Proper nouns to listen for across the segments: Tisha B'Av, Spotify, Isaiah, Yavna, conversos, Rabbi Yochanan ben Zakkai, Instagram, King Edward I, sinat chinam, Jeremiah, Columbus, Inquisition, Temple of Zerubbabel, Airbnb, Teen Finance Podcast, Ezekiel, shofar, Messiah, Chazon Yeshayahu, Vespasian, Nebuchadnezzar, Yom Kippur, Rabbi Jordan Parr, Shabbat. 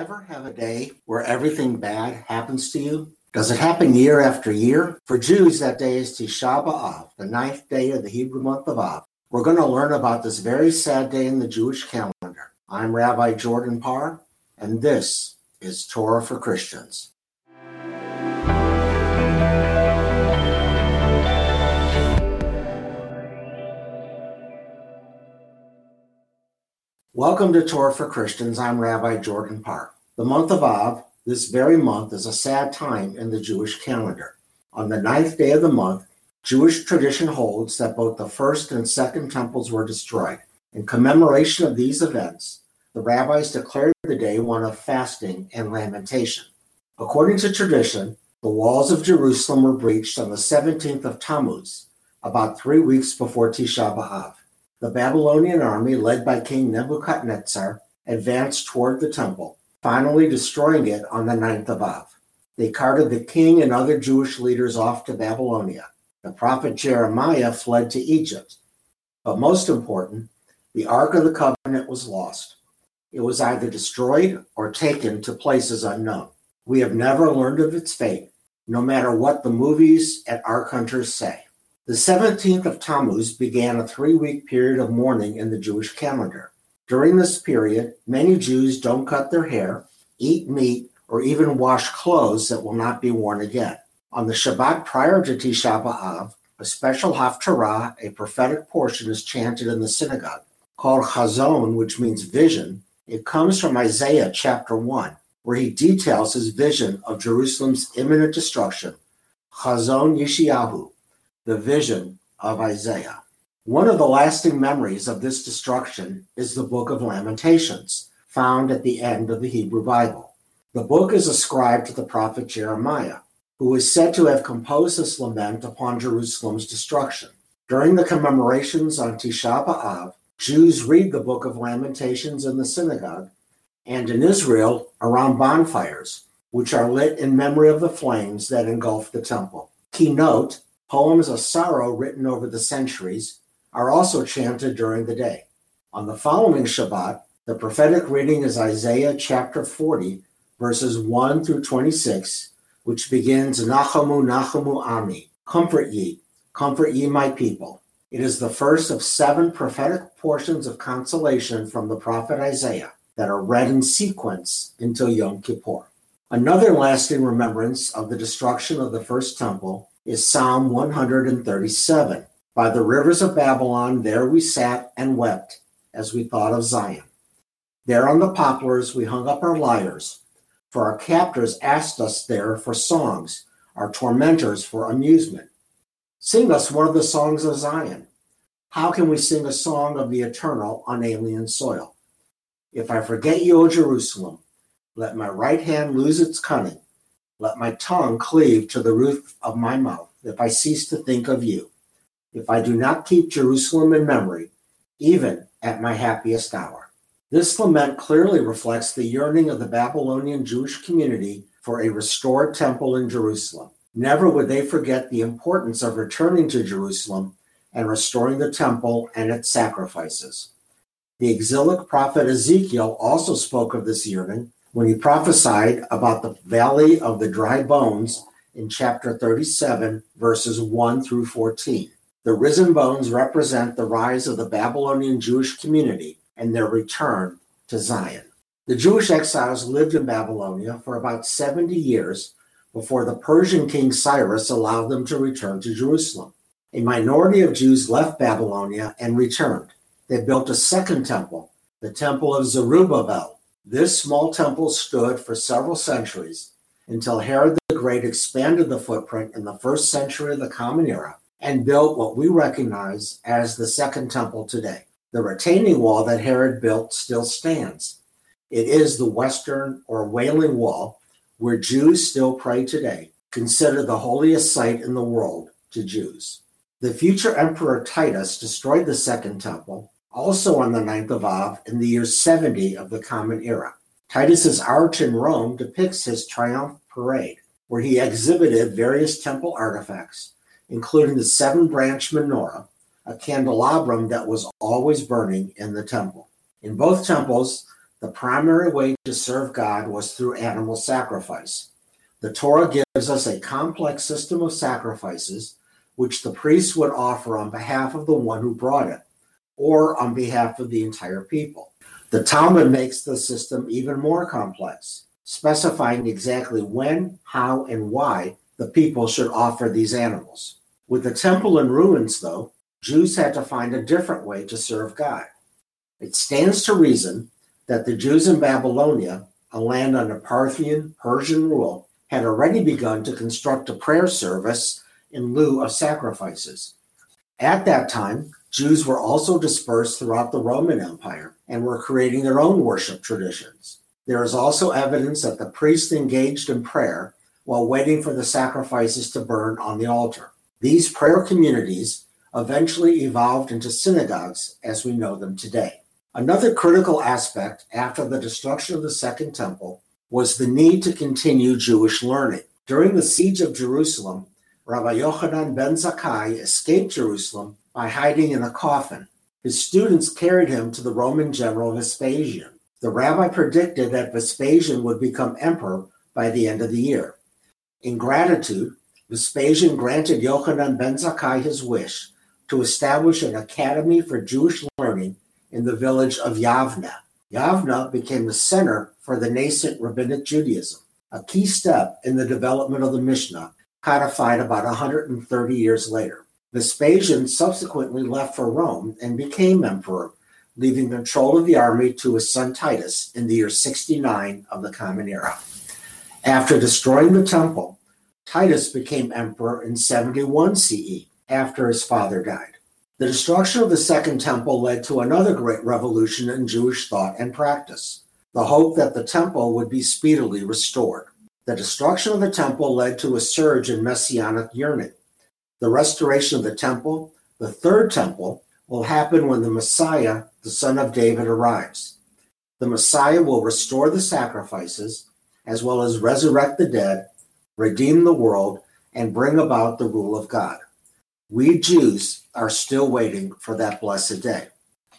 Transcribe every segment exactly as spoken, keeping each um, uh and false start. ever have a day where everything bad happens to you? Does it happen year after year? For Jews, that day is Tisha B'Av, the ninth day of the Hebrew month of Av. We're going to learn about this very sad day in the Jewish calendar. I'm Rabbi Jordan Parr, and this is Torah for Christians. Welcome to Torah for Christians. I'm Rabbi Jordan Parr. The month of Av, this very month, is a sad time in the Jewish calendar. On the ninth day of the month, Jewish tradition holds that both the first and second temples were destroyed. In commemoration of these events, the rabbis declared the day one of fasting and lamentation. According to tradition, the walls of Jerusalem were breached on the seventeenth of Tammuz, about three weeks before Tisha B'Av. The Babylonian army, led by King Nebuchadnezzar, advanced toward the temple, finally destroying it on the ninth of Av. They carted the king and other Jewish leaders off to Babylonia. The prophet Jeremiah fled to Egypt. But most important, the Ark of the Covenant was lost. It was either destroyed or taken to places unknown. We have never learned of its fate, no matter what the movies and Ark hunters say. The seventeenth of Tammuz began a three-week period of mourning in the Jewish calendar. During this period, many Jews don't cut their hair, eat meat, or even wash clothes that will not be worn again. On the Shabbat prior to Tisha B'Av, a special Haftarah, a prophetic portion, is chanted in the synagogue, called Chazon, which means vision. It comes from Isaiah chapter one, where he details his vision of Jerusalem's imminent destruction, Chazon Yeshayahu, the vision of Isaiah. One of the lasting memories of this destruction is the Book of Lamentations, found at the end of the Hebrew Bible. The book is ascribed to the prophet Jeremiah, who is said to have composed this lament upon Jerusalem's destruction. During the commemorations on Tisha B'Av, Jews read the Book of Lamentations in the synagogue and in Israel around bonfires, which are lit in memory of the flames that engulfed the temple. Keynote, poems of sorrow written over the centuries, are also chanted during the day. On the following Shabbat, the prophetic reading is Isaiah chapter forty, verses one through twenty-six, which begins, Nachamu, Nachamu Ami, comfort ye, comfort ye my people. It is the first of seven prophetic portions of consolation from the prophet Isaiah that are read in sequence until Yom Kippur. Another lasting remembrance of the destruction of the first temple is Psalm one thirty-seven. By the rivers of Babylon, there we sat and wept as we thought of Zion. There on the poplars we hung up our lyres, for our captors asked us there for songs, our tormentors for amusement. Sing us one of the songs of Zion. How can we sing a song of the eternal on alien soil? If I forget you, O Jerusalem, let my right hand lose its cunning. Let my tongue cleave to the roof of my mouth if I cease to think of you, if I do not keep Jerusalem in memory, even at my happiest hour. This lament clearly reflects the yearning of the Babylonian Jewish community for a restored temple in Jerusalem. Never would they forget the importance of returning to Jerusalem and restoring the temple and its sacrifices. The exilic prophet Ezekiel also spoke of this yearning when he prophesied about the Valley of the Dry Bones in chapter thirty-seven, verses one through fourteen. The risen bones represent the rise of the Babylonian Jewish community and their return to Zion. The Jewish exiles lived in Babylonia for about seventy years before the Persian king Cyrus allowed them to return to Jerusalem. A minority of Jews left Babylonia and returned. They built a second temple, the Temple of Zerubbabel. This small temple stood for several centuries until Herod the Great expanded the footprint in the first century of the Common Era and built what we recognize as the Second Temple today. The retaining wall that Herod built still stands. It is the Western or Wailing Wall, where Jews still pray today, considered the holiest site in the world to Jews. The future Emperor Titus destroyed the Second Temple, also on the ninth of Av, in the year seventy of the Common Era. Titus's arch in Rome depicts his triumph parade, where he exhibited various temple artifacts, including the seven-branch menorah, a candelabrum that was always burning in the temple. In both temples, The primary way to serve God was through animal sacrifice. The Torah gives us a complex system of sacrifices which the priests would offer on behalf of the one who brought it, or on behalf of the entire people. The Talmud makes the system even more complex, specifying exactly when, how, and why the people should offer these animals. With the temple in ruins, though, Jews had to find a different way to serve God. It stands to reason that the Jews in Babylonia, a land under Parthian Persian rule, had already begun to construct a prayer service in lieu of sacrifices. At that time, Jews were also dispersed throughout the Roman Empire and were creating their own worship traditions. There is also evidence that the priests engaged in prayer while waiting for the sacrifices to burn on the altar. These prayer communities eventually evolved into synagogues as we know them today. Another critical aspect after the destruction of the Second Temple was the need to continue Jewish learning. During the siege of Jerusalem, Rabbi Yochanan ben Zakkai escaped Jerusalem by hiding in a coffin. His students carried him to the Roman general Vespasian. The rabbi predicted that Vespasian would become emperor by the end of the year. In gratitude, Vespasian granted Yochanan ben Zakkai his wish to establish an academy for Jewish learning in the village of Yavna. Yavna became the center for the nascent rabbinic Judaism, a key step in the development of the Mishnah, codified about one hundred thirty years later. Vespasian subsequently left for Rome and became emperor, leaving control of the army to his son Titus in the year sixty-nine of the Common Era. After destroying the temple, Titus became emperor in seventy-one C E, after his father died. The destruction of the Second Temple led to another great revolution in Jewish thought and practice, the hope that the temple would be speedily restored. The destruction of the temple led to a surge in messianic yearning. The restoration of the temple, the third temple, will happen when the Messiah, the son of David, arrives. The Messiah will restore the sacrifices, as well as resurrect the dead, redeem the world, and bring about the rule of God. We Jews are still waiting for that blessed day.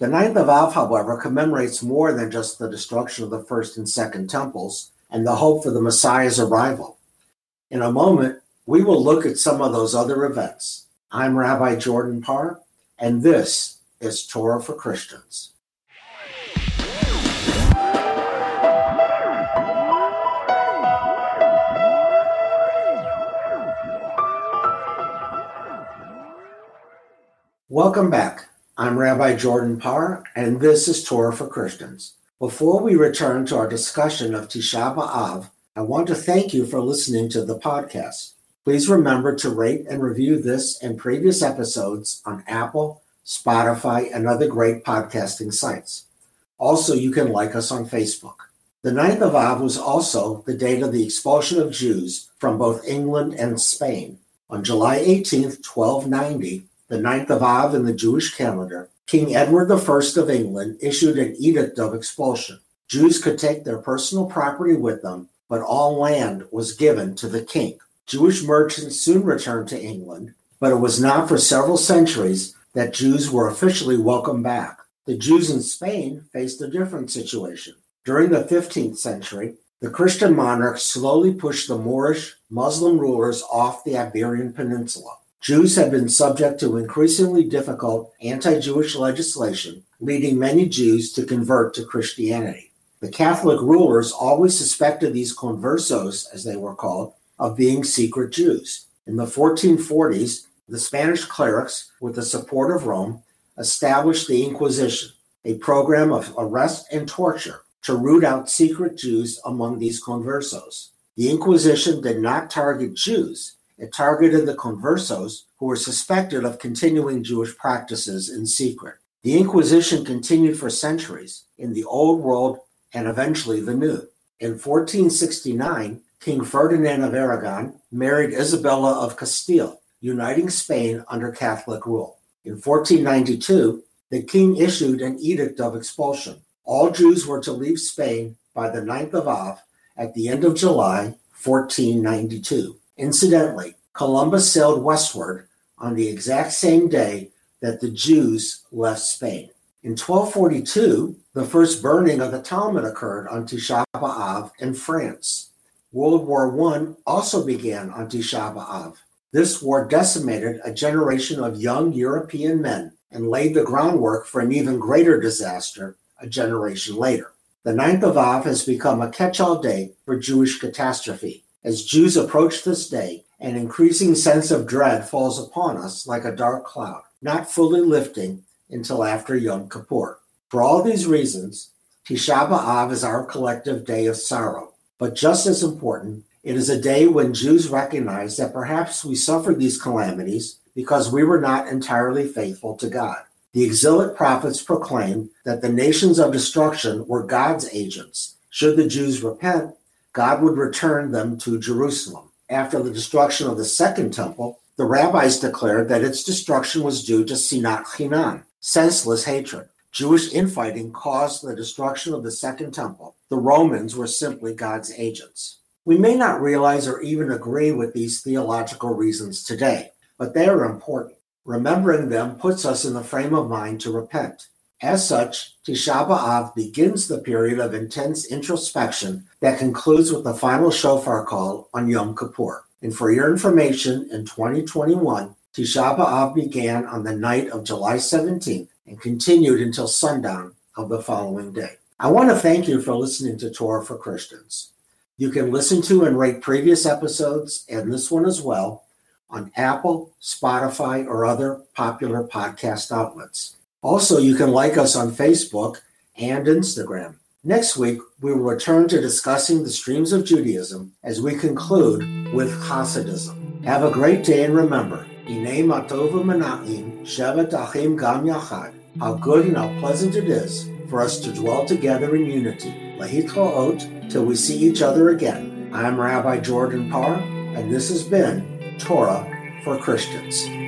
The ninth of Av, however, commemorates more than just the destruction of the first and second temples and the hope for the Messiah's arrival. In a moment, we will look at some of those other events. I'm Rabbi Jordan Parr, and this is Torah for Christians. Welcome back. I'm Rabbi Jordan Parr, and this is Torah for Christians. Before we return to our discussion of Tisha B'Av, I want to thank you for listening to the podcast. Please remember to rate and review this and previous episodes on Apple, Spotify, and other great podcasting sites. Also, you can like us on Facebook. The ninth of Av was also the date of the expulsion of Jews from both England and Spain. On July eighteenth, twelve ninety, the ninth of Av in the Jewish calendar, King Edward I of England issued an edict of expulsion. Jews could take their personal property with them, but all land was given to the king. Jewish merchants soon returned to England, but it was not for several centuries that Jews were officially welcomed back. The Jews in Spain faced a different situation. During the fifteenth century, the Christian monarchs slowly pushed the Moorish Muslim rulers off the Iberian Peninsula. Jews had been subject to increasingly difficult anti-Jewish legislation, leading many Jews to convert to Christianity. The Catholic rulers always suspected these conversos, as they were called, of being secret Jews. In the fourteen forties, the Spanish clerics, with the support of Rome, established the Inquisition, a program of arrest and torture to root out secret Jews among these conversos. The Inquisition did not target Jews. It targeted the conversos, who were suspected of continuing Jewish practices in secret. The Inquisition continued for centuries in the Old World and eventually the New. In fourteen sixty-nine, King Ferdinand of Aragon married Isabella of Castile, uniting Spain under Catholic rule. In fourteen ninety-two, the king issued an edict of expulsion. All Jews were to leave Spain by the ninth of Av at the end of July, fourteen ninety-two. Incidentally, Columbus sailed westward on the exact same day that the Jews left Spain. In twelve forty-two, The first burning of the Talmud occurred on Tisha B'Av in France. World War One also began on Tisha B'Av. This war decimated a generation of young European men and laid the groundwork for an even greater disaster a generation later. The ninth of Av has become a catch-all day for Jewish catastrophe. As Jews approach this day, an increasing sense of dread falls upon us like a dark cloud, not fully lifting until after Yom Kippur. For all these reasons, Tisha B'Av is our collective day of sorrow. But just as important, it is a day when Jews recognize that perhaps we suffered these calamities because we were not entirely faithful to God. The exilic prophets proclaimed that the nations of destruction were God's agents. Should the Jews repent, God would return them to Jerusalem. After the destruction of the Second Temple, the rabbis declared that its destruction was due to sinat chinam, senseless hatred. Jewish infighting caused the destruction of the Second Temple. The Romans were simply God's agents. We may not realize or even agree with these theological reasons today, but they are important. Remembering them puts us in the frame of mind to repent. As such, Tisha B'Av begins the period of intense introspection that concludes with the final shofar call on Yom Kippur. And for your information, in twenty twenty-one, Tisha B'Av began on the night of July seventeenth and continued until sundown of the following day. I want to thank you for listening to Torah for Christians. You can listen to and rate previous episodes, and this one as well, on Apple, Spotify, or other popular podcast outlets. Also, you can like us on Facebook and Instagram. Next week, we will return to discussing the streams of Judaism as we conclude with Hasidism. Have a great day, and remember, Inei Matov Mena'im, Shevet Achim Gam Yachad. How good and how pleasant it is for us to dwell together in unity. Lahitlaot, till we see each other again. I'm Rabbi Jordan Parr, and this has been Torah for Christians.